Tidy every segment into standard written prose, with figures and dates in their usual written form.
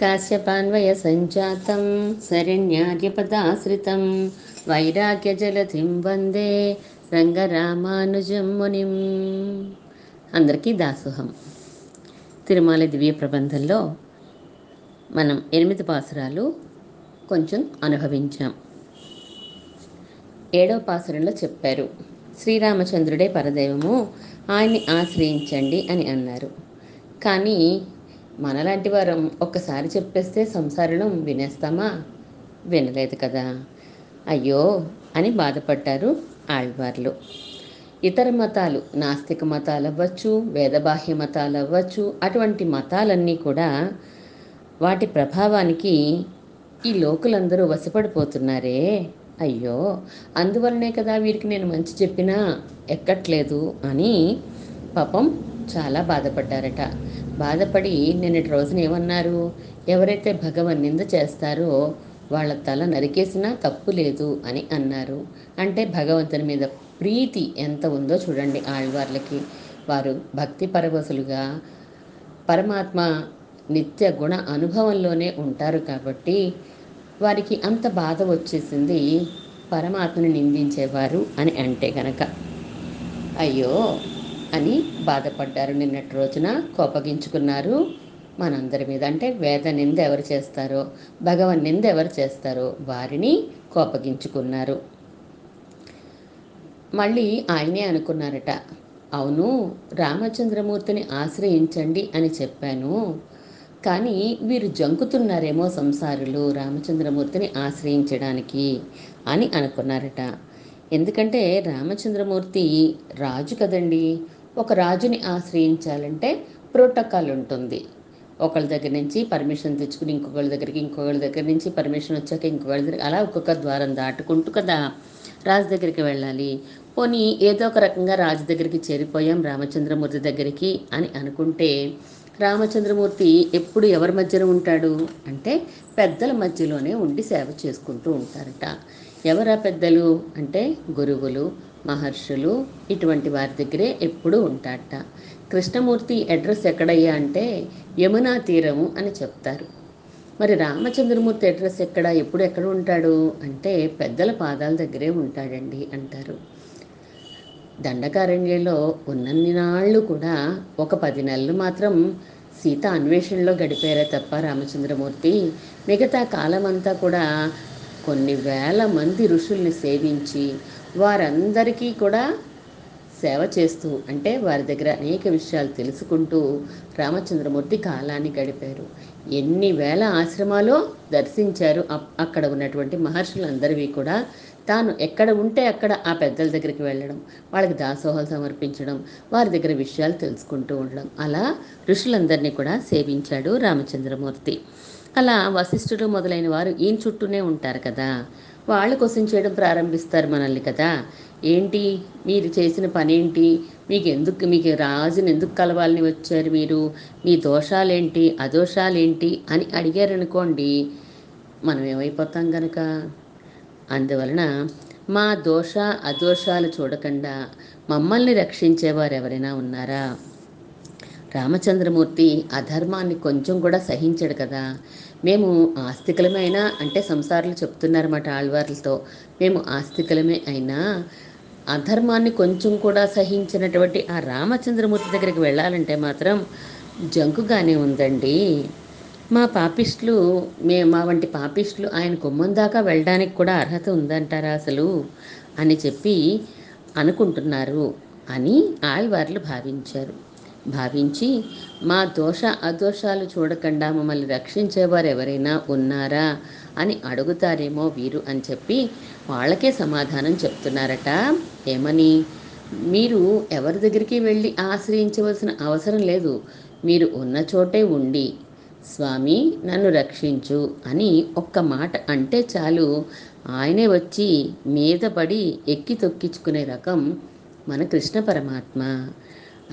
కాశ్యపాన్వయ సంజాతం శరణ్యార్యపదాశ్రితం వైరాగ్యజలధిం వందే రంగరామానుజం మునిం. అందరికీ దాసోహం. తిరుమల దివ్య ప్రబంధంలో మనం 8 పాసురాలు కొంచెం అనుభవించాం. 7వ పాసురంలో చెప్పారు, శ్రీరామచంద్రుడే పరదైవము, ఆయన్ని ఆశ్రయించండి అని అన్నారు. కానీ మనలాంటి వారం ఒక్కసారి చెప్పేస్తే సంసారం వినేస్తామా? వినలేదు కదా, అయ్యో అని బాధపడ్డారు ఆళ్వార్లు. ఇతర మతాలు, నాస్తిక మతాలు అవ్వచ్చు, వేదబాహ్య మతాలు అవ్వచ్చు, అటువంటి మతాలన్నీ కూడా వాటి ప్రభావానికి ఈ లోకులందరూ వశపడిపోతున్నారే, అయ్యో అందువల్లనే కదా వీరికి నేను మంచి చెప్పినా ఎక్కట్లేదు అని పాపం చాలా బాధపడ్డారట. బాధపడి నిన్నటి రోజున ఏమన్నారు, ఎవరైతే భగవన్ నింద చేస్తారో వాళ్ళ తల నరికేసినా తప్పు లేదు అని అన్నారు. అంటే భగవంతుని మీద ప్రీతి ఎంత ఉందో చూడండి ఆళ్వార్లకి. వారు భక్తి పరవశులుగా పరమాత్మ నిత్య గుణ అనుభవంలోనే ఉంటారు కాబట్టి వారికి అంత బాధ వచ్చేసింది పరమాత్మని నిందించేవారు అని అంటే కనుక. అయ్యో అని బాధపడ్డారు నిన్నటి రోజున, కోపగించుకున్నారు మనందరి మీద. అంటే వేద నింద ఎవరు చేస్తారో, భగవన్ నింద ఎవరు చేస్తారో వారిని కోపగించుకున్నారు. మళ్ళీ ఆయనే అనుకున్నారట, అవును రామచంద్రమూర్తిని ఆశ్రయించండి అని చెప్పాను, కానీ వీరు జంకుతున్నారేమో సంసారులు రామచంద్రమూర్తిని ఆశ్రయించడానికి అని అనుకున్నారట. ఎందుకంటే రామచంద్రమూర్తి రాజు కదండి. ఒక రాజుని ఆశ్రయించాలంటే ప్రోటోకాల్ ఉంటుంది. ఒకళ్ళ దగ్గర నుంచి పర్మిషన్ తెచ్చుకుని ఇంకొకళ్ళ దగ్గరికి, ఇంకొకళ్ళ దగ్గర నుంచి పర్మిషన్ వచ్చాక ఇంకొకళ్ళ దగ్గర, అలా ఒక్కొక్క ద్వారం దాటుకుంటూ కదా రాజు దగ్గరికి వెళ్ళాలి. పోనీ ఏదో ఒక రకంగా రాజు దగ్గరికి చేరిపోయాం రామచంద్రమూర్తి దగ్గరికి అని అనుకుంటే, రామచంద్రమూర్తి ఎప్పుడు ఎవరి మధ్యన ఉంటాడు అంటే పెద్దల మధ్యలోనే ఉండి సేవ చేసుకుంటూ ఉంటారట. ఎవరా పెద్దలు అంటే గురువులు, మహర్షులు, ఇటువంటి వారి దగ్గరే ఎప్పుడూ ఉంటారట. కృష్ణమూర్తి అడ్రస్ ఎక్కడయ్యా అంటే యమునా తీరము అని చెప్తారు. మరి రామచంద్రమూర్తి అడ్రస్ ఎప్పుడు ఎక్కడ ఉంటాడు అంటే పెద్దల పాదాల దగ్గరే ఉంటాడండి అంటారు. దండకారణ్యంలో ఉన్నన్ని నాళ్ళు కూడా ఒక 10 నెలలు మాత్రం సీత అన్వేషణలో గడిపారే తప్ప రామచంద్రమూర్తి, మిగతా కాలమంతా కూడా కొన్ని వేల మంది ఋషుల్ని సేవించి వారందరికీ కూడా సేవ చేస్తూ, అంటే వారి దగ్గర అనేక విషయాలు తెలుసుకుంటూ రామచంద్రమూర్తి కాలాన్ని గడిపారు. ఎన్ని వేల ఆశ్రమాలు దర్శించారు అక్కడ ఉన్నటువంటి మహర్షులందరివి కూడా. తాను ఎక్కడ ఉంటే అక్కడ ఆ పెద్దల దగ్గరికి వెళ్ళడం, వాళ్ళకి దాసోహాలు సమర్పించడం, వారి దగ్గర విషయాలు తెలుసుకుంటూ ఉండడం, అలా ఋషులందరినీ కూడా సేవించాడు రామచంద్రమూర్తి. అలా వశిష్ఠుడు మొదలైన వారు ఈయన చుట్టూనే ఉంటారు కదా, వాళ్ళు క్వశ్చన్ చేయడం ప్రారంభిస్తారు మనల్ని కదా. ఏంటి మీరు చేసిన పనేంటి, మీకు రాజుని ఎందుకు కలవాలని వచ్చారు మీరు, మీ దోషాలేంటి అదోషాలేంటి అని అడిగారనుకోండి, మనం ఏమైపోతాం కనుక. అందువలన మా దోష అదోషాలు చూడకుండా మమ్మల్ని రక్షించేవారు ఎవరైనా ఉన్నారా? రామచంద్రమూర్తి అధర్మాన్ని కొంచెం కూడా సహించడు కదా. మేము ఆస్తికులమే అయినా, అంటే సంసారులు చెప్తున్నారన్నమాట ఆళ్వార్లతో, మేము ఆస్తికులమే అయినా అధర్మాన్ని కొంచెం కూడా సహించినటువంటి ఆ రామచంద్రమూర్తి దగ్గరికి వెళ్ళాలంటే మాత్రం జంకుగానే ఉందండి. మా వంటి పాపిస్టులు ఆయన గుమ్మం దాకా వెళ్ళడానికి కూడా అర్హత ఉందంటారా అసలు అని చెప్పి అనుకుంటున్నారు అని ఆళ్వార్లు భావించారు. భావించి మా దోష అదోషాలు చూడకుండా మమ్మల్ని రక్షించేవారు ఎవరైనా ఉన్నారా అని అడుగుతారేమో వీరు అని చెప్పి వాళ్ళకే సమాధానం చెప్తున్నారట. ఏమని, మీరు ఎవరి దగ్గరికి వెళ్ళి ఆశ్రయించవలసిన అవసరం లేదు, మీరు ఉన్న చోటే ఉండి స్వామి నన్ను రక్షించు అని ఒక్క మాట అంటే చాలు, ఆయనే వచ్చి మీద పడి ఎక్కి తొక్కించుకునే రకం మన కృష్ణ పరమాత్మ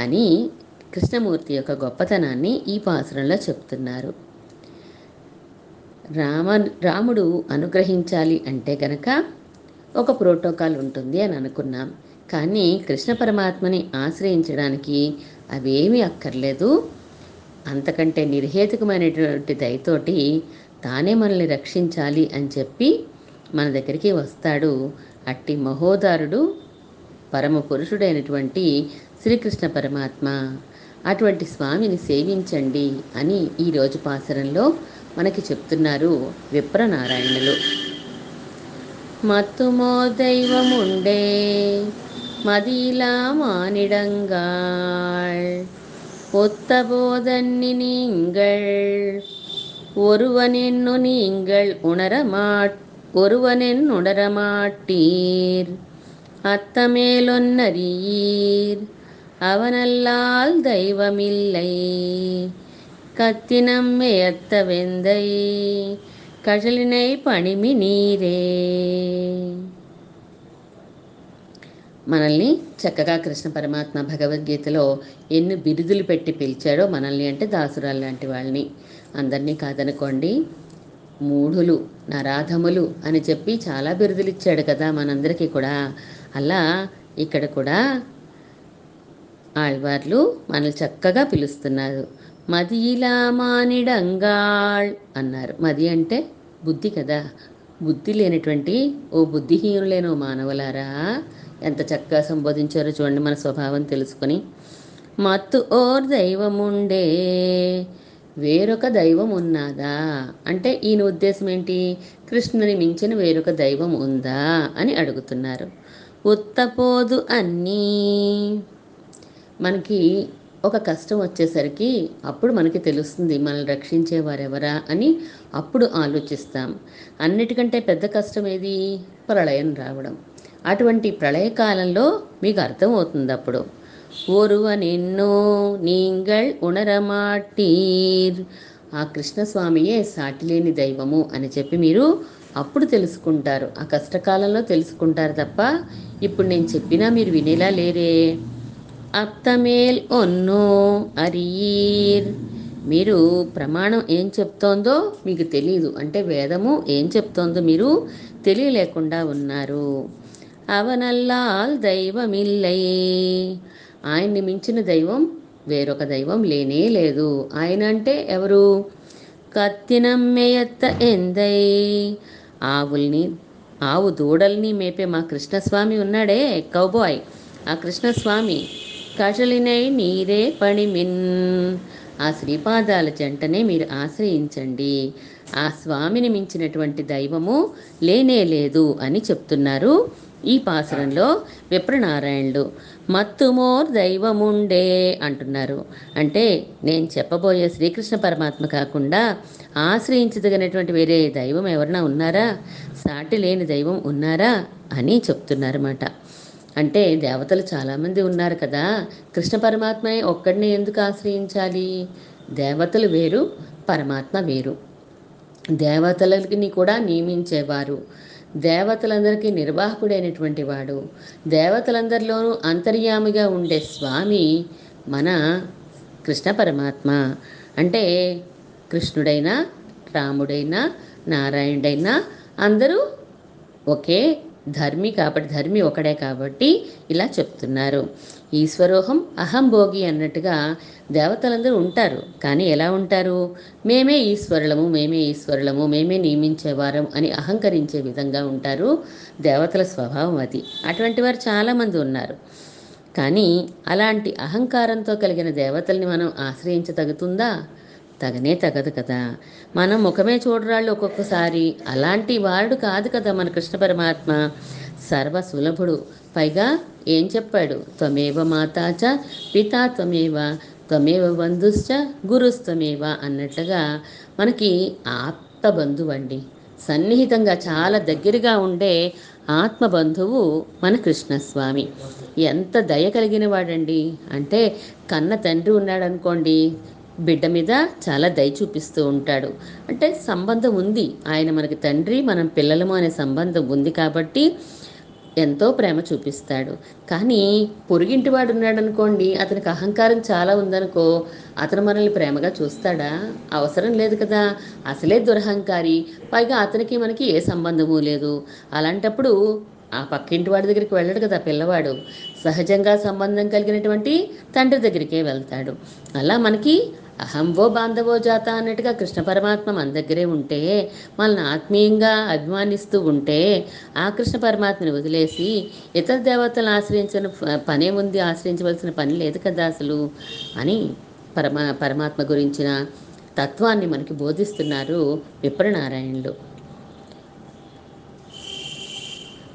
అని కృష్ణమూర్తి యొక్క గొప్పతనాన్ని ఈ పాసురంలో చెప్తున్నారు. రాముడు అనుగ్రహించాలి అంటే గనక ఒక ప్రోటోకాల్ ఉంటుంది అని అనుకున్నాం, కానీ కృష్ణ పరమాత్మని ఆశ్రయించడానికి అవేమీ అక్కర్లేదు. అంతకంటే నిర్హేతుకమైనటువంటి దయతోటి తానే మనల్ని రక్షించాలి అని చెప్పి మన దగ్గరికి వస్తాడు. అట్టి మహోదారుడు పరమ పురుషుడైనటువంటి శ్రీకృష్ణ పరమాత్మ. అటువంటి స్వామిని సేవించండి అని ఈరోజు పాసరంలో మనకి చెప్తున్నారు విప్రనారాయణులు. మత్తుమో దైవముండే మదిలా మానిడంగాళ్ ఒత్తబోధన్ని நீங்கள் ஒருவனென்னு நீங்கள் ஒருவனென்னுணரமாட்டீர் அத்தமேலொன்னரீர் அவனல்லால் தெய்வமில்லை கத்தினம்மை அத்த வெந்தை కజలినై పణిమి నీరే. మనల్ని చక్కగా కృష్ణ పరమాత్మ భగవద్గీతలో ఎన్ని బిరుదులు పెట్టి పిలిచాడో మనల్ని, అంటే దాసురాలు లాంటి వాళ్ళని అందరినీ కాదనుకోండి, మూఢులు నరాధములు అని చెప్పి చాలా బిరుదులు ఇచ్చాడు కదా మనందరికీ కూడా. అలా ఇక్కడ కూడా ఆళ్వార్లు మనల్ని చక్కగా పిలుస్తున్నారు. మది ఇలా మానిడంగాళ్ అన్నారు. మది అంటే బుద్ధి కదా, బుద్ధి లేనటువంటి ఓ బుద్ధిహీనులైన ఓ మానవులారా ఎంత చక్కగా సంబోధించారో చూడండి మన స్వభావం తెలుసుకొని. మత్తు ఓర్ దైవముండే వేరొక దైవం ఉన్నదా అంటే ఈయన ఉద్దేశం ఏంటి, కృష్ణుని మించిన వేరొక దైవం ఉందా అని అడుగుతున్నారు. ఉత్తపోదు అన్నీ, మనకి ఒక కష్టం వచ్చేసరికి అప్పుడు మనకి తెలుస్తుంది మనల్ని రక్షించేవారెవరా అని, అప్పుడు ఆలోచిస్తాం. అన్నిటికంటే పెద్ద కష్టం ఏది, ప్రళయం రావడం. అటువంటి ప్రళయకాలంలో మీకు అర్థం అవుతుంది అప్పుడు. ఒరువనెన్నో నీంగళ్ ఉణరమాటీర్, ఆ కృష్ణస్వామియే సాటిలేని దైవము అని చెప్పి మీరు అప్పుడు తెలుసుకుంటారు. ఆ కష్టకాలంలో తెలుసుకుంటారు తప్ప ఇప్పుడు నేను చెప్పినా మీరు వినేలా లేరే. అప్తమేల్ ఒన్నో అరీర్, మీరు ప్రమాణం ఏం చెప్తోందో మీకు తెలియదు, అంటే వేదము ఏం చెప్తోందో మీరు తెలియలేకుండా ఉన్నారు. అవనల్లాల్ దైవమిల్లై, ఆయన్ని మించిన దైవం వేరొక దైవం లేనే లేదు. ఆయన అంటే ఎవరు, కత్తినమ్మేయత్త ఎందై, ఆవు దూడల్ని మేపే మా కృష్ణస్వామి ఉన్నాడే కౌబాయ్, ఆ కృష్ణస్వామి కజలినై నీరే పణిమిన్, ఆ శ్రీపాదాల జంటనే మీరు ఆశ్రయించండి, ఆ స్వామిని మించినటువంటి దైవము లేనే లేదు అని చెప్తున్నారు ఈ పాసరంలో విప్రనారాయణులు. మత్తుమోర్ దైవముండే అంటున్నారు, అంటే నేను చెప్పబోయే శ్రీకృష్ణ పరమాత్మ కాకుండా ఆశ్రయించదగినటువంటి వేరే దైవం ఎవరైనా ఉన్నారా, సాటి లేని దైవం ఉన్నారా అని చెప్తున్నారన్నమాట. అంటే దేవతలు చాలామంది ఉన్నారు కదా, కృష్ణ పరమాత్మే ఒక్కడిని ఎందుకు ఆశ్రయించాలి, దేవతలు వేరు పరమాత్మ వేరు. దేవతలని కూడా నియమించేవారు, దేవతలందరికీ నిర్వాహకుడైనటువంటి వాడు, దేవతలందరిలోనూ అంతర్యామిగా ఉండే స్వామి మన కృష్ణ పరమాత్మ. అంటే కృష్ణుడైనా రాముడైనా నారాయణుడైనా అందరూ ఒకే ధర్మి కాబట్టి, ధర్మి ఒకడే కాబట్టి ఇలా చెప్తున్నారు. ఈశ్వరోహం అహంభోగి అన్నట్టుగా దేవతలందరూ ఉంటారు, కానీ ఎలా ఉంటారు, మేమే ఈశ్వరులము మేమే ఈశ్వరులము మేమే నియమించేవారం అని అహంకరించే విధంగా ఉంటారు. దేవతల స్వభావం అది. అటువంటి వారు చాలామంది ఉన్నారు, కానీ అలాంటి అహంకారంతో కలిగిన దేవతల్ని మనం ఆశ్రయించదగుతుందా, తగనే తగదు కదా. మనం ముఖమే చూడరాళ్ళు ఒక్కొక్కసారి, అలాంటి వాడు కాదు కదా మన కృష్ణ పరమాత్మ, సర్వ సులభుడు. పైగా ఏం చెప్పాడు, త్వమేవ మాతాచ పితా త్వమేవ త్వమేవ బంధుశ్చ గురుస్త్వమేవ అన్నట్లుగా మనకి ఆప్త బంధువు అండి, సన్నిహితంగా చాలా దగ్గరగా ఉండే ఆత్మ బంధువు మన కృష్ణస్వామి. ఎంత దయ కలిగిన వాడండి, అంటే కన్న తండ్రి ఉన్నాడు అనుకోండి, బిడ్డ మీద చాలా దయ చూపిస్తూ ఉంటాడు, అంటే సంబంధం ఉంది, ఆయన మనకి తండ్రి మనం పిల్లలము అనే సంబంధం ఉంది కాబట్టి ఎంతో ప్రేమ చూపిస్తాడు. కానీ పొరుగింటి వాడు ఉన్నాడు అనుకోండి, అతనికి అహంకారం చాలా ఉందనుకో, అతను మనల్ని ప్రేమగా చూస్తాడా, అవసరం లేదు కదా, అసలే దురహంకారి, పైగా అతనికి మనకి ఏ సంబంధము లేదు. అలాంటప్పుడు ఆ పక్కింటి వాడి దగ్గరికి వెళ్ళడు కదా పిల్లవాడు, సహజంగా సంబంధం కలిగినటువంటి తండ్రి దగ్గరికే వెళ్తాడు. అలా మనకి అహంవో బాంధవో జాత అన్నట్టుగా కృష్ణ పరమాత్మ మన దగ్గరే ఉంటే, మనల్ని ఆత్మీయంగా అభిమానిస్తూ ఉంటే, ఆ కృష్ణ పరమాత్మని వదిలేసి ఇతర దేవతలను ఆశ్రయించిన పనే ఉంది, ఆశ్రయించవలసిన పని లేదు కదా అసలు అని పరమాత్మ గురించిన తత్వాన్ని మనకి బోధిస్తున్నారు విప్రనారాయణులు.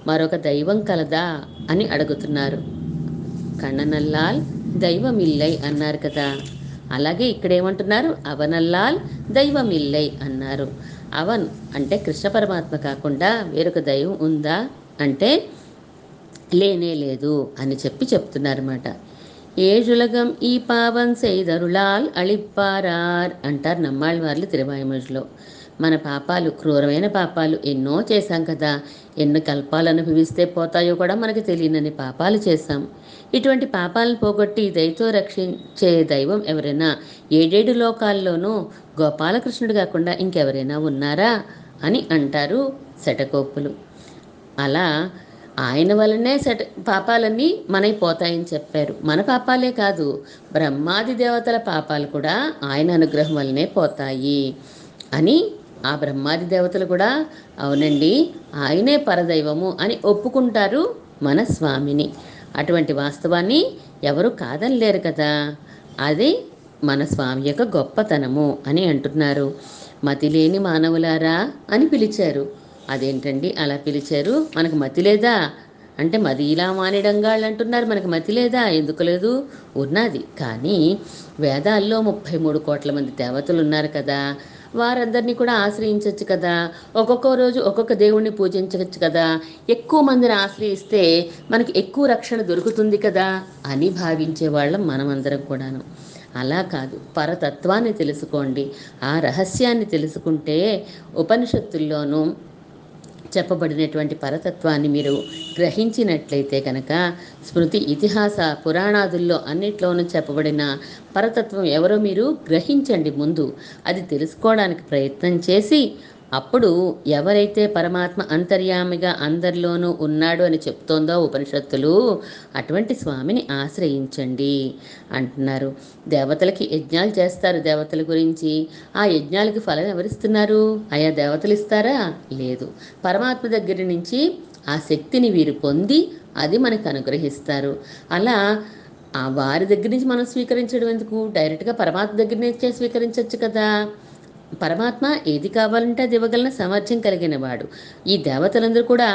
మరొక దైవం కలదా అని అడుగుతున్నారు. కణనల్లాల్ దైవమిల్లై అన్నారు కదా, అలాగే ఇక్కడేమంటున్నారు, అవనల్లాల్ దైవమిల్లై అన్నారు. అవన్ అంటే కృష్ణ పరమాత్మ కాకుండా వేరొక దైవం ఉందా అంటే లేనే లేదు అని చెప్తున్నారన్నమాట. ఏజులగం ఈ పావన్ సెయ్దరులాల్ అళిప్పారార్ అంటారు నమ్మాళ్ళవార్లు తిరువాయిమూజులో. మన పాపాలు, క్రూరమైన పాపాలు ఎన్నో చేశాం కదా, ఎన్ని కల్పాలు అనుభవిస్తే పోతాయో కూడా మనకు తెలియనని పాపాలు చేశాం. ఇటువంటి పాపాలను పోగొట్టి దయతో రక్షించే దైవం ఎవరైనా ఏడేడు లోకాల్లోనూ గోపాలకృష్ణుడు కాకుండా ఇంకెవరైనా ఉన్నారా అని అంటారు శటకోపులు. అలా ఆయన వలనే పాపాలన్నీ మనైపోతాయని చెప్పారు. మన పాపాలే కాదు, బ్రహ్మాది దేవతల పాపాలు కూడా ఆయన అనుగ్రహం వల్లనే పోతాయి అని ఆ బ్రహ్మాది దేవతలు కూడా అవునండి ఆయనే పరదైవము అని ఒప్పుకుంటారు మన స్వామిని. అటువంటి వాస్తవాన్ని ఎవరు కాదనలేరు కదా, అది మన స్వామి యొక్క గొప్పతనము అని అంటున్నారు. మతి లేని మానవులారా అని పిలిచారు. అదేంటండి అలా పిలిచారు, మనకు మతి లేదా అంటే మరి ఇలా మానిడంగాళ్ళు అంటున్నారు, మనకు మతి లేదా? ఎందుకు లేదు, ఉన్నది. కానీ వేదాల్లో 33 కోట్ల మంది దేవతలు ఉన్నారు కదా, వారందరినీ కూడా ఆశ్రయించవచ్చు కదా, ఒక్కొక్క రోజు ఒక్కొక్క దేవుణ్ణి పూజించవచ్చు కదా, ఎక్కువ మందిని ఆశ్రయిస్తే మనకి ఎక్కువ రక్షణ దొరుకుతుంది కదా అని భావించే వాళ్ళం మనమందరం కూడాను. అలా కాదు, పరతత్వాన్ని తెలుసుకోండి. ఆ రహస్యాన్ని తెలుసుకుంటే ఉపనిషత్తుల్లోనూ చెప్పబడినటువంటి పరతత్వాన్ని మీరు గ్రహించినట్లయితే కనుక స్మృతి, ఇతిహాస, పురాణాదుల్లో అన్నిట్లోనూ చెప్పబడిన పరతత్వం ఎవరో మీరు గ్రహించండి. ముందు అది తెలుసుకోవడానికి ప్రయత్నం చేసి అప్పుడు ఎవరైతే పరమాత్మ అంతర్యామిగా అందరిలోనూ ఉన్నాడు అని చెప్తోందో ఉపనిషత్తులు, అటువంటి స్వామిని ఆశ్రయించండి అంటున్నారు. దేవతలకి యజ్ఞాలు చేస్తారు, దేవతల గురించి ఆ యజ్ఞాలకి ఫలం ఎవరిస్తున్నారు? ఆయా దేవతలు ఇస్తారా? లేదు, పరమాత్మ దగ్గర నుంచి ఆ శక్తిని వీరు పొంది అది మనకు అనుగ్రహిస్తారు. అలా ఆ వారి దగ్గర నుంచి మనం స్వీకరించడం ఎందుకు, డైరెక్ట్గా పరమాత్మ దగ్గర నుంచే స్వీకరించవచ్చు కదా. పరమాత్మ ఏది కావాలంటే అది ఇవ్వగలన సామర్థ్యం కలిగిన వాడు. ఈ దేవతలందరూ కూడా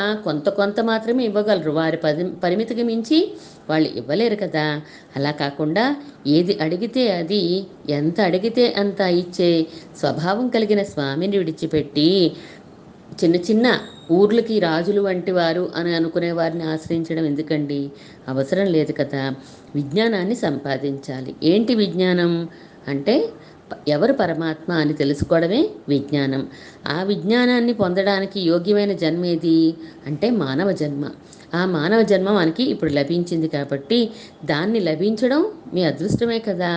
కొంత మాత్రమే ఇవ్వగలరు, వారి పరిమితికి మించి వాళ్ళు ఇవ్వలేరు కదా. అలా కాకుండా ఏది అడిగితే అది, ఎంత అడిగితే అంత ఇచ్చే స్వభావం కలిగిన స్వామిని విడిచిపెట్టి చిన్న ఊర్లకి రాజులు వంటి వారు అని అనుకునే వారిని ఆశ్రయించడం ఎందుకండి, అవసరం లేదు కదా. విజ్ఞానాన్ని సంపాదించాలి. ఏంటి విజ్ఞానం అంటే ఎవరు పరమాత్మ అని తెలుసుకోవడమే విజ్ఞానం. ఆ విజ్ఞానాన్ని పొందడానికి యోగ్యమైన జన్మ ఏది అంటే మానవ జన్మ. ఆ మానవ జన్మ మనకి ఇప్పుడు లభించింది కాబట్టి దాన్ని లభించడం మీ అదృష్టమే కదా.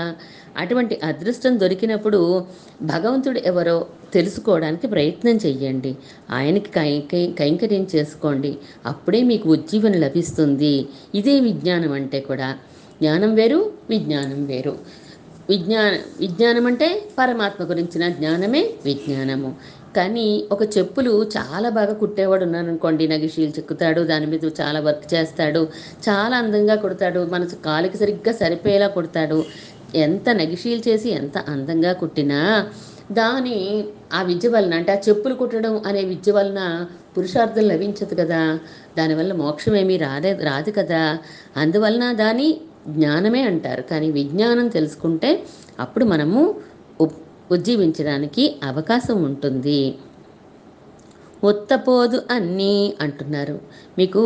అటువంటి అదృష్టం దొరికినప్పుడు భగవంతుడు ఎవరో తెలుసుకోవడానికి ప్రయత్నం చెయ్యండి, ఆయనకి కైంకర్యం చేసుకోండి, అప్పుడే మీకు ఉజ్జీవన లభిస్తుంది. ఇదే విజ్ఞానం అంటే కూడా. జ్ఞానం వేరు, విజ్ఞానం వేరు. విజ్ఞానం అంటే పరమాత్మ గురించిన జ్ఞానమే విజ్ఞానము. కానీ ఒక చెప్పులు చాలా బాగా కుట్టేవాడు ఉన్నారనుకోండి, నగిషీలు చెక్కుతాడు, దాని మీద చాలా వర్క్ చేస్తాడు, చాలా అందంగా కుడతాడు, మన కాలుకి సరిగ్గా సరిపోయేలా కుడతాడు. ఎంత నగిషీలు చేసి ఎంత అందంగా కుట్టినా దాని ఆ విద్య వలన, అంటే ఆ చెప్పులు కుట్టడం అనే విద్య వలన పురుషార్థం లభించదు కదా, దానివల్ల మోక్షం ఏమీ రాదు కదా. అందువలన దాని జ్ఞానమే అంటారు. కానీ విజ్ఞానం తెలుసుకుంటే అప్పుడు మనము ఉజ్జీవించడానికి అవకాశం ఉంటుంది. ఒత్తపోదు అన్నీ అంటున్నారు. మీకు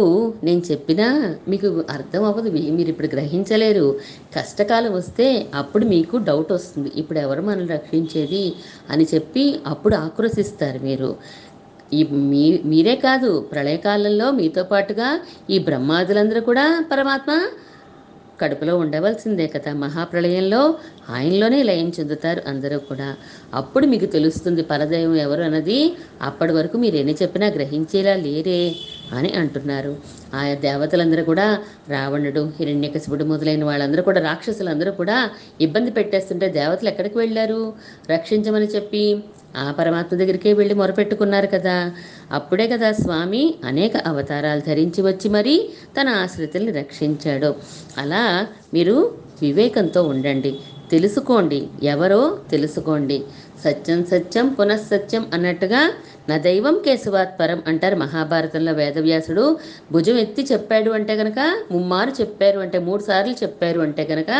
నేను చెప్పినా మీకు అర్థం అవ్వదు, మీరు ఇప్పుడు గ్రహించలేరు. కష్టకాలం వస్తే అప్పుడు మీకు డౌట్ వస్తుంది, ఇప్పుడు ఎవరు మనల్ని రక్షించేది అని చెప్పి అప్పుడు ఆక్రోశిస్తారు మీరు. మీరే కాదు, ప్రళయకాలంలో మీతో పాటుగా ఈ బ్రహ్మాదులందరూ కూడా పరమాత్మ కడుపులో ఉండవలసిందే కదా. మహాప్రళయంలో ఆయనలోనే లయం చెందుతారు అందరూ కూడా. అప్పుడు మీకు తెలుస్తుంది పరదైవం ఎవరు అన్నది. అప్పటి వరకు మీరు ఎన్ని చెప్పినా గ్రహించేలా లేరే అని అంటున్నారు. ఆయా దేవతలందరూ కూడా, రావణుడు, హిరణ్యకశిపుడు మొదలైన వాళ్ళందరూ కూడా, రాక్షసులందరూ కూడా ఇబ్బంది పెట్టేస్తుంటే దేవతలు ఎక్కడికి వెళ్ళారు? రక్షించమని చెప్పి ఆ పరమాత్మ దగ్గరికే వెళ్ళి మొరపెట్టుకున్నారు కదా. అప్పుడే కదా స్వామి అనేక అవతారాలు ధరించి వచ్చి మరీ తన ఆశ్రితుల్ని రక్షించాడు. అలా మీరు వివేకంతో ఉండండి, తెలుసుకోండి, ఎవరో తెలుసుకోండి. సత్యం సత్యం పునఃసత్యం అన్నట్టుగా నా దైవం కేశవాత్పరం అంటారు మహాభారతంలో వేదవ్యాసుడు. భుజం ఎత్తి చెప్పాడు అంటే కనుక, ముమ్మారు చెప్పారు అంటే, 3 సార్లు చెప్పారు అంటే కనుక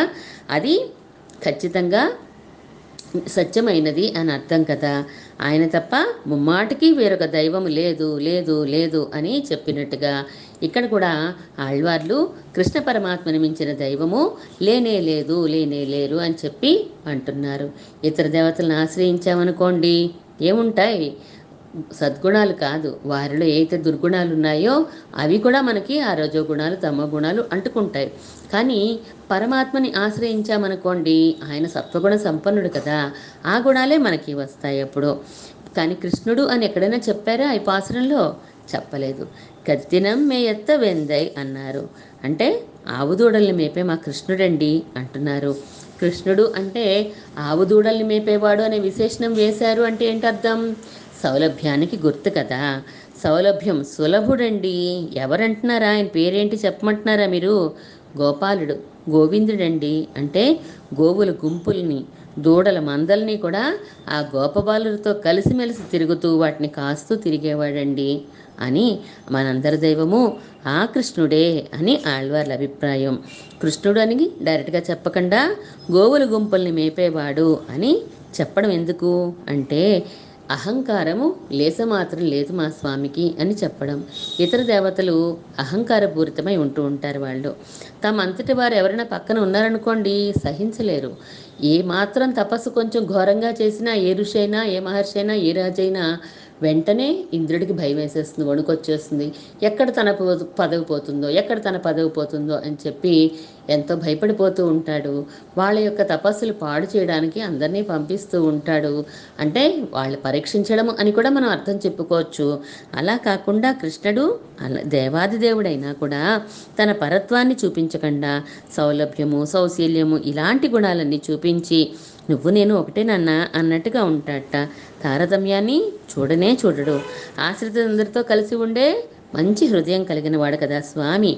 అది ఖచ్చితంగా సత్యమైనది అని అర్థం కదా. ఆయన తప్ప ముమ్మాటికి వేరొక దైవం లేదు లేదు లేదు అని చెప్పినట్టుగా ఇక్కడ కూడా ఆళ్వార్లు కృష్ణ పరమాత్మను మించిన దైవము లేనే లేదు, లేనే లేరు అని చెప్పి అంటున్నారు. ఇతర దేవతలను ఆశ్రయించామనుకోండి, ఏముంటాయి? సద్గుణాలు కాదు, వారిలో ఏదైతే దుర్గుణాలు ఉన్నాయో అవి కూడా మనకి ఆ రజో గుణాలు, తమో గుణాలు అంటుకుంటాయి. కానీ పరమాత్మని ఆశ్రయించామనుకోండి, ఆయన సత్వగుణ సంపన్నుడు కదా, ఆ గుణాలే మనకి వస్తాయి అప్పుడు. కానీ కృష్ణుడు అని ఎక్కడైనా చెప్పారా ఈ పాసురంలో? చెప్పలేదు. కత్తినం మేయత్త వెందై అన్నారు. అంటే ఆవు దూడల్ని మేపే మా కృష్ణుడండి అంటున్నారు. కృష్ణుడు అంటే ఆవు దూడల్ని మేపేవాడు అనే విశేషణం వేశారు అంటే ఏంటి అర్థం? సౌలభ్యానికి గుర్తు కదా. సౌలభ్యం, సులభుడండి. ఎవరంటున్నారా? ఆయన పేరేంటి చెప్పమంటున్నారా మీరు? గోపాలుడు, గోవిందుడండి. అంటే గోవుల గుంపుల్ని, దూడల మందల్ని కూడా ఆ గోపబాలుడితో కలిసిమెలిసి తిరుగుతూ వాటిని కాస్తూ తిరిగేవాడండి అని మనందరి దైవము ఆ కృష్ణుడే అని ఆళ్వార్ల అభిప్రాయం. కృష్ణుడు అని డైరెక్ట్గా చెప్పకుండా గోవుల గుంపుల్ని మేపేవాడు అని చెప్పడం ఎందుకు అంటే, అహంకారము లేసమాత్రం లేదు మా స్వామికి అని చెప్పడం. ఇతర దేవతలు అహంకారపూరితమై ఉంటూ ఉంటారు. వాళ్ళు తమ అంతటి వారు ఎవరైనా పక్కన ఉన్నారనుకోండి, సహించలేరు. ఏ మాత్రం తపస్సు కొంచెం ఘోరంగా చేసినా, ఏ ఋషి అయినా, ఏ మహర్షి అయినా, ఏ రాజైనా వెంటనే ఇంద్రుడికి భయం వేసేస్తుంది, వణుకొచ్చేస్తుంది. ఎక్కడ తన పదవి పోతుందో, ఎక్కడ తన పదవి పోతుందో అని చెప్పి ఎంతో భయపడిపోతూ ఉంటాడు. వాళ్ళ యొక్క తపస్సులు పాడు చేయడానికి అందరినీ పంపిస్తూ ఉంటాడు. అంటే వాళ్ళు పరీక్షించడం అని కూడా మనం అర్థం చెప్పుకోవచ్చు. అలా కాకుండా కృష్ణుడు దేవాది దేవుడైనా కూడా తన పరత్వాన్ని చూపించకుండా సౌలభ్యము, సౌశీల్యము ఇలాంటి గుణాలన్నీ చూపించి, నువ్వు నేను ఒకటేనన్నా అన్నట్టుగా ఉంటాడట. తారతమ్యాన్ని చూడనే చూడడు. ఆశ్రితులందరితో కలిసి ఉండే మంచి హృదయం కలిగిన వాడు కదా స్వామి.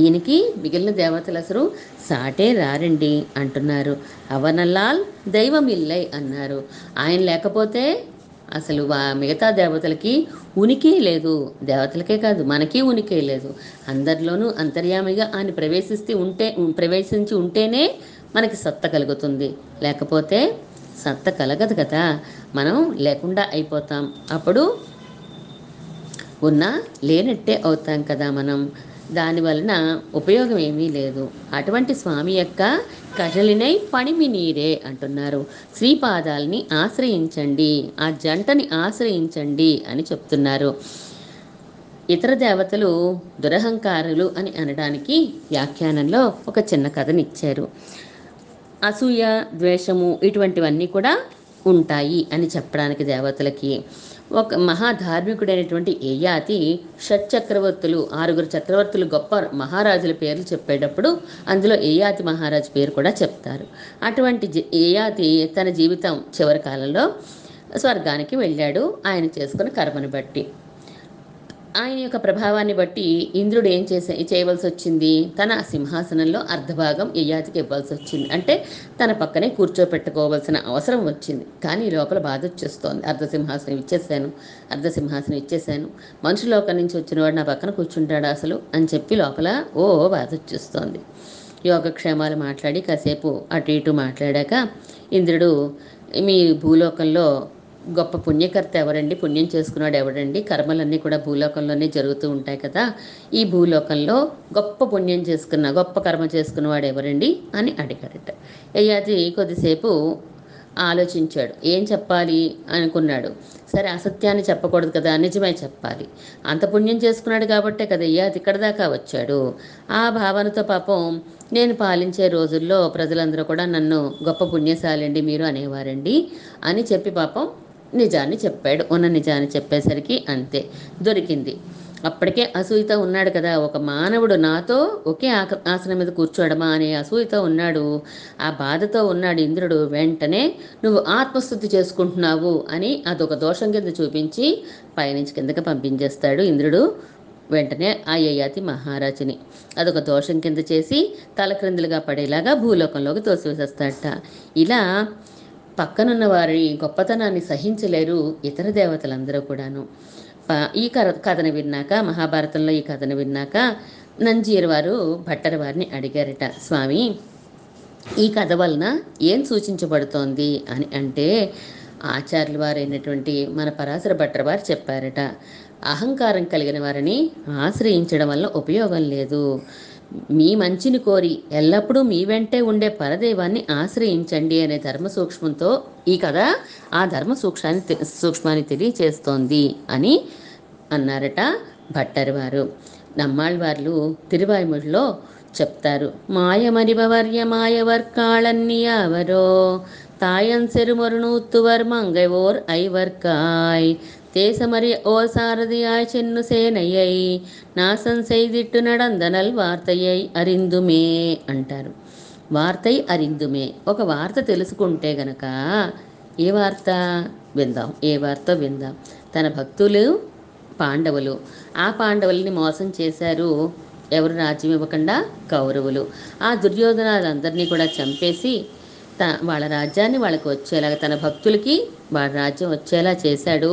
ఈయనకి మిగిలిన దేవతలు అసలు సాటే రారండి అంటున్నారు. అవనల్లాల్ దైవమిల్లై అన్నారు. ఆయన లేకపోతే అసలు మిగతా దేవతలకి ఉనికి లేదు. దేవతలకే కాదు, మనకి ఉనికి లేదు. అందరిలోనూ అంతర్యామిగా ఆయన ప్రవేశించి ఉంటేనే మనకి సత్త కలుగుతుంది. లేకపోతే సత్త కలగదు కదా, మనం లేకుండా అయిపోతాం. అప్పుడు ఉన్న లేనట్టే అవుతాం కదా మనం. దానివలన ఉపయోగం ఏమీ లేదు. అటువంటి స్వామి యొక్క కజలినై పణిమి నీరే అంటున్నారు. శ్రీపాదాలని ఆశ్రయించండి, ఆ జంటని ఆశ్రయించండి అని చెప్తున్నారు. ఇతర దేవతలు దురహంకారులు అని అనడానికి వ్యాఖ్యానంలో ఒక చిన్న కథనిచ్చారు. అసూయ, ద్వేషము ఇటువంటివన్నీ కూడా ఉంటాయి అని చెప్పడానికి దేవతలకి ఒక మహాధార్మికుడైనటువంటి యయాతి షట్చక్రవర్తులు, 6 చక్రవర్తులు గొప్ప మహారాజుల పేర్లు చెప్పేటప్పుడు అందులో యయాతి మహారాజు పేరు కూడా చెప్తారు. అటువంటి యయాతి తన జీవితం చివరి కాలంలో స్వర్గానికి వెళ్ళాడు ఆయన చేసుకున్న కర్మను బట్టి. ఆయన యొక్క ప్రభావాన్ని బట్టి ఇంద్రుడు ఏం చేయవలసి వచ్చింది? తన సింహాసనంలో అర్ధభాగం యయాతికి ఇవ్వాల్సి వచ్చింది. అంటే తన పక్కనే కూర్చోపెట్టుకోవాల్సిన అవసరం వచ్చింది. కానీ లోపల బాధ వచ్చేస్తోంది. అర్ధసింహాసనం ఇచ్చేసాను, మనుషులోకం నుంచి వచ్చినవాడు నా పక్కన కూర్చుంటాడు అసలు అని చెప్పి లోపల బాధ వచ్చేస్తోంది. యోగక్షేమాలు మాట్లాడి కాసేపు అటు ఇటు మాట్లాడాక ఇంద్రుడు, మీ భూలోకంలో గొప్ప పుణ్యకర్త ఎవరండి? పుణ్యం చేసుకున్నాడు ఎవడండి? కర్మలన్నీ కూడా భూలోకంలోనే జరుగుతూ ఉంటాయి కదా. ఈ భూలోకంలో గొప్ప పుణ్యం చేసుకున్న, గొప్ప కర్మ చేసుకున్నవాడు ఎవరండి అని అడిగాడట. యయాతి కొద్దిసేపు ఆలోచించాడు. ఏం చెప్పాలి అనుకున్నాడు. సరే, అసత్యాన్ని చెప్పకూడదు కదా, నిజమే చెప్పాలి. అంత పుణ్యం చేసుకున్నాడు కాబట్టే కదా యయాతి ఇక్కడ దాకా వచ్చాడు. ఆ భావనతో పాపం, నేను పాలించే రోజుల్లో ప్రజలందరూ కూడా నన్ను గొప్ప పుణ్యశాలండి మీరు అనేవారండి అని చెప్పి పాపం నిజాన్ని చెప్పాడు. ఉన్న నిజాన్ని చెప్పేసరికి అంతే దొరికింది. అప్పటికే అసూయతో ఉన్నాడు కదా, ఒక మానవుడు నాతో ఒకే ఆసనం మీద కూర్చోడమా అనే అసూయతో ఉన్నాడు, ఆ బాధతో ఉన్నాడు ఇంద్రుడు. వెంటనే నువ్వు ఆత్మస్థుతి చేసుకుంటున్నావు అని అదొక దోషం కింద చూపించి పైనుంచి కిందకి పంపించేస్తాడు ఇంద్రుడు. వెంటనే ఆ యయాతి మహారాజుని అదొక దోషం కింద చేసి తలక్రిందులుగా పడేలాగా భూలోకంలోకి తోసివేసేస్తాడట. ఇలా పక్కనున్న వారి గొప్పతనాన్ని సహించలేరు ఇతర దేవతలందరూ కూడాను. ఈ కథను విన్నాక, మహాభారతంలో ఈ కథను విన్నాక నంజీర్ వారు భట్టర వారిని అడిగారట, స్వామి ఈ కథ వలన ఏం సూచించబడుతోంది అని. అంటే ఆచార్యుల వారైనటువంటి మన పరాశర భట్టర వారు చెప్పారట, అహంకారం కలిగిన వారిని ఆశ్రయించడం వల్ల ఉపయోగం లేదు, మీ మంచిని కోరి ఎల్లప్పుడూ మీ వెంటే ఉండే పరదేవాన్ని ఆశ్రయించండి అనే ధర్మ సూక్ష్మంతో ఈ కథ ఆ ధర్మ సూక్ష్మాన్ని తెలియచేస్తోంది అని అన్నారట భట్టరి వారు. నమ్మాళ్వార్లు తిరువాయిముడిలో చెప్తారు, మాయమరివర్య మాయవర్కాళన్నియావరో తాయం సెరుమరుణూత్తువర్ మంగైవోర్ ఐవర్కాయ్ தேசமறிய ஓர் சாரதியாய் சென்னு சேனையை நாசம் செய்திட்டு நடந்தனல் வார்த்தையை அறிந்துமே అంటారు. వార్తై అరిందుమే, ఒక వార్త తెలుసుకుంటే గనక, ఏ వార్త విందాం, ఏ వార్త విందాం, తన భక్తులు పాండవులు, ఆ పాండవుల్ని మోసం చేశారు ఎవరు రాజ్యం ఇవ్వకుండా కౌరవులు, ఆ దుర్యోధనాలందరినీ కూడా చంపేసి వాళ్ళ రాజ్యాన్ని వాళ్ళకి వచ్చేలాగా, తన భక్తులకి వాళ్ళ రాజ్యం వచ్చేలా చేశాడు,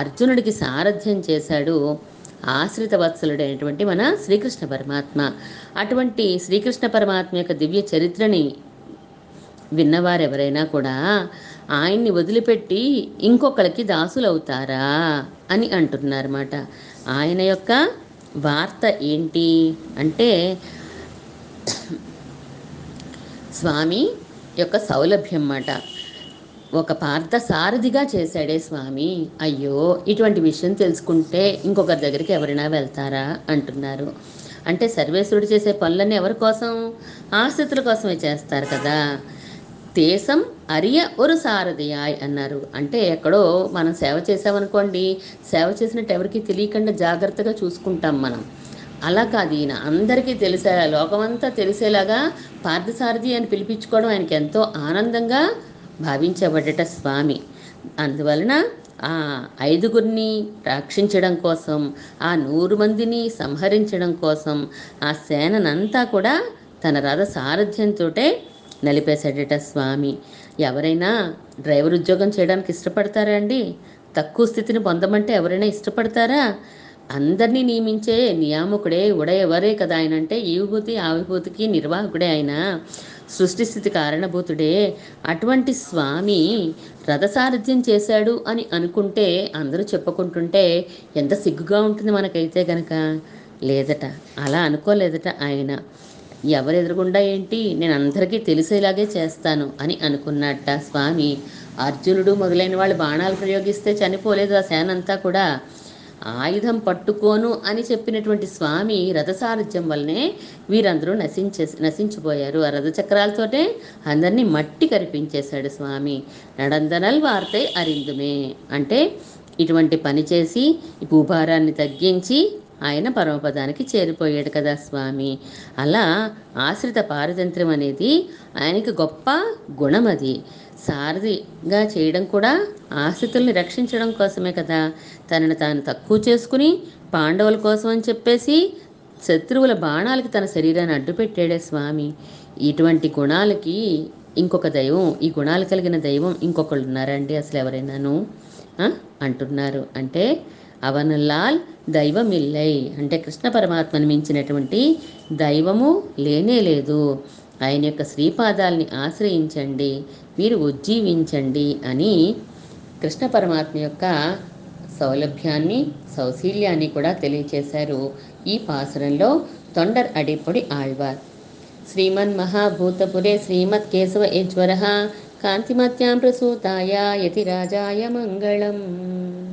అర్జునుడికి సారథ్యం చేశాడు ఆశ్రిత వత్సలుడైనటువంటి మన శ్రీకృష్ణ పరమాత్మ. అటువంటి శ్రీకృష్ణ పరమాత్మ యొక్క దివ్య చరిత్రని విన్నవారెవరైనా కూడా ఆయన్ని వదిలిపెట్టి ఇంకొకరికి దాసులవుతారా అని అంటున్నారన్నమాట. ఆయన యొక్క వార్త ఏంటి అంటే, స్వామి యొక్క సౌలభ్యం మాట, ఒక పార్థ సారథిగా చేశాడే స్వామి. అయ్యో, ఇటువంటి విషయం తెలుసుకుంటే ఇంకొకరి దగ్గరికి ఎవరైనా వెళ్తారా అంటున్నారు. అంటే సర్వేశ్వరుడు చేసే పనులన్నీ ఎవరి కోసం, ఆశ్రితుల కోసమే చేస్తారు కదా. దేశం అరియ ఒరు సారథియాయ్ అన్నారు. అంటే ఎక్కడో మనం సేవ చేసామనుకోండి, సేవ చేసినట్టు ఎవరికి తెలియకుండా జాగ్రత్తగా చూసుకుంటాం మనం. అలా కాదు, ఈయన అందరికీ తెలిసేలా, లోకమంతా తెలిసేలాగా పార్థసారథి అని పిలిపించుకోవడం ఆయనకి ఎంతో ఆనందంగా భావించబడట స్వామి. అందువలన ఆ 5గురిని రక్షించడం కోసం, ఆ 100 మందిని సంహరించడం కోసం ఆ సేనంతా కూడా తన రథ సారథ్యంతో నలిపేశాడట స్వామి. ఎవరైనా డ్రైవర్ ఉద్యోగం చేయడానికి ఇష్టపడతారా అండి? తక్కువ స్థితిని పొందమంటే ఎవరైనా ఇష్టపడతారా? అందరినీ నియమించే నియామకుడే ఉడయవరే కదా ఆయన. అంటే ఈ విభూతి ఆ విభూతికి నిర్వాహకుడే ఆయన, సృష్టిస్థితి కారణభూతుడే. అటువంటి స్వామి రథసారథ్యం చేశాడు అని అనుకుంటే, అందరూ చెప్పుకుంటుంటే ఎంత సిగ్గుగా ఉంటుంది మనకైతే గనక. లేదట, అలా అనుకోలేదట ఆయన. ఎవరు ఎదురుగుండా ఏంటి, నేను అందరికీ తెలిసేలాగే చేస్తాను అని అనుకున్నట్ట స్వామి. అర్జునుడు మొదలైన వాళ్ళు బాణాలు ప్రయోగిస్తే చనిపోలేదు ఆ సేనంతా కూడా. ఆయుధం పట్టుకోను అని చెప్పినటువంటి స్వామి రథసారథ్యం వల్లనే వీరందరూ నశించిపోయారు. ఆ రథచక్రాలతోటే అందరినీ మట్టి కరిపించేశాడు స్వామి. నడందనల్ వార్తే అరిందుమే అంటే ఇటువంటి పని చేసి భూభారాన్ని తగ్గించి ఆయన పరమపదానికి చేరిపోయాడు కదా స్వామి. అలా ఆశ్రిత పారతంత్రం అనేది ఆయనకి గొప్ప గుణం. అది సారథిగా చేయడం కూడా ఆశ్రితుల్ని రక్షించడం కోసమే కదా. తనను తాను తక్కువ చేసుకుని పాండవుల కోసం అని చెప్పేసి శత్రువుల బాణాలకి తన శరీరాన్ని అడ్డుపెట్టాడే స్వామి. ఇటువంటి గుణాలకి ఇంకొక దైవం, ఈ గుణాలు కలిగిన దైవం ఇంకొకళ్ళు ఉన్నారండి అసలు ఎవరైనాను అంటున్నారు. అంటే అవనల్లాల్ దైవం ఇల్లై అంటే కృష్ణ పరమాత్మను మించినటువంటి దైవము లేనే లేదు. ఆయన యొక్క శ్రీపాదాలని ఆశ్రయించండి, మీరు ఉజ్జీవించండి అని కృష్ణ పరమాత్మ యొక్క సౌలభ్యాన్ని, సౌశీల్యాన్ని కూడా తెలియచేశారు ఈ పాసురంలో తొండర్ అడిపొడి ఆళ్వార్. శ్రీమన్ మహాభూతపురే శ్రీమత్ కేశవ యజ్వర కాంతిమత్యాం ప్రసూతాయ యతిరాజాయ మంగళం.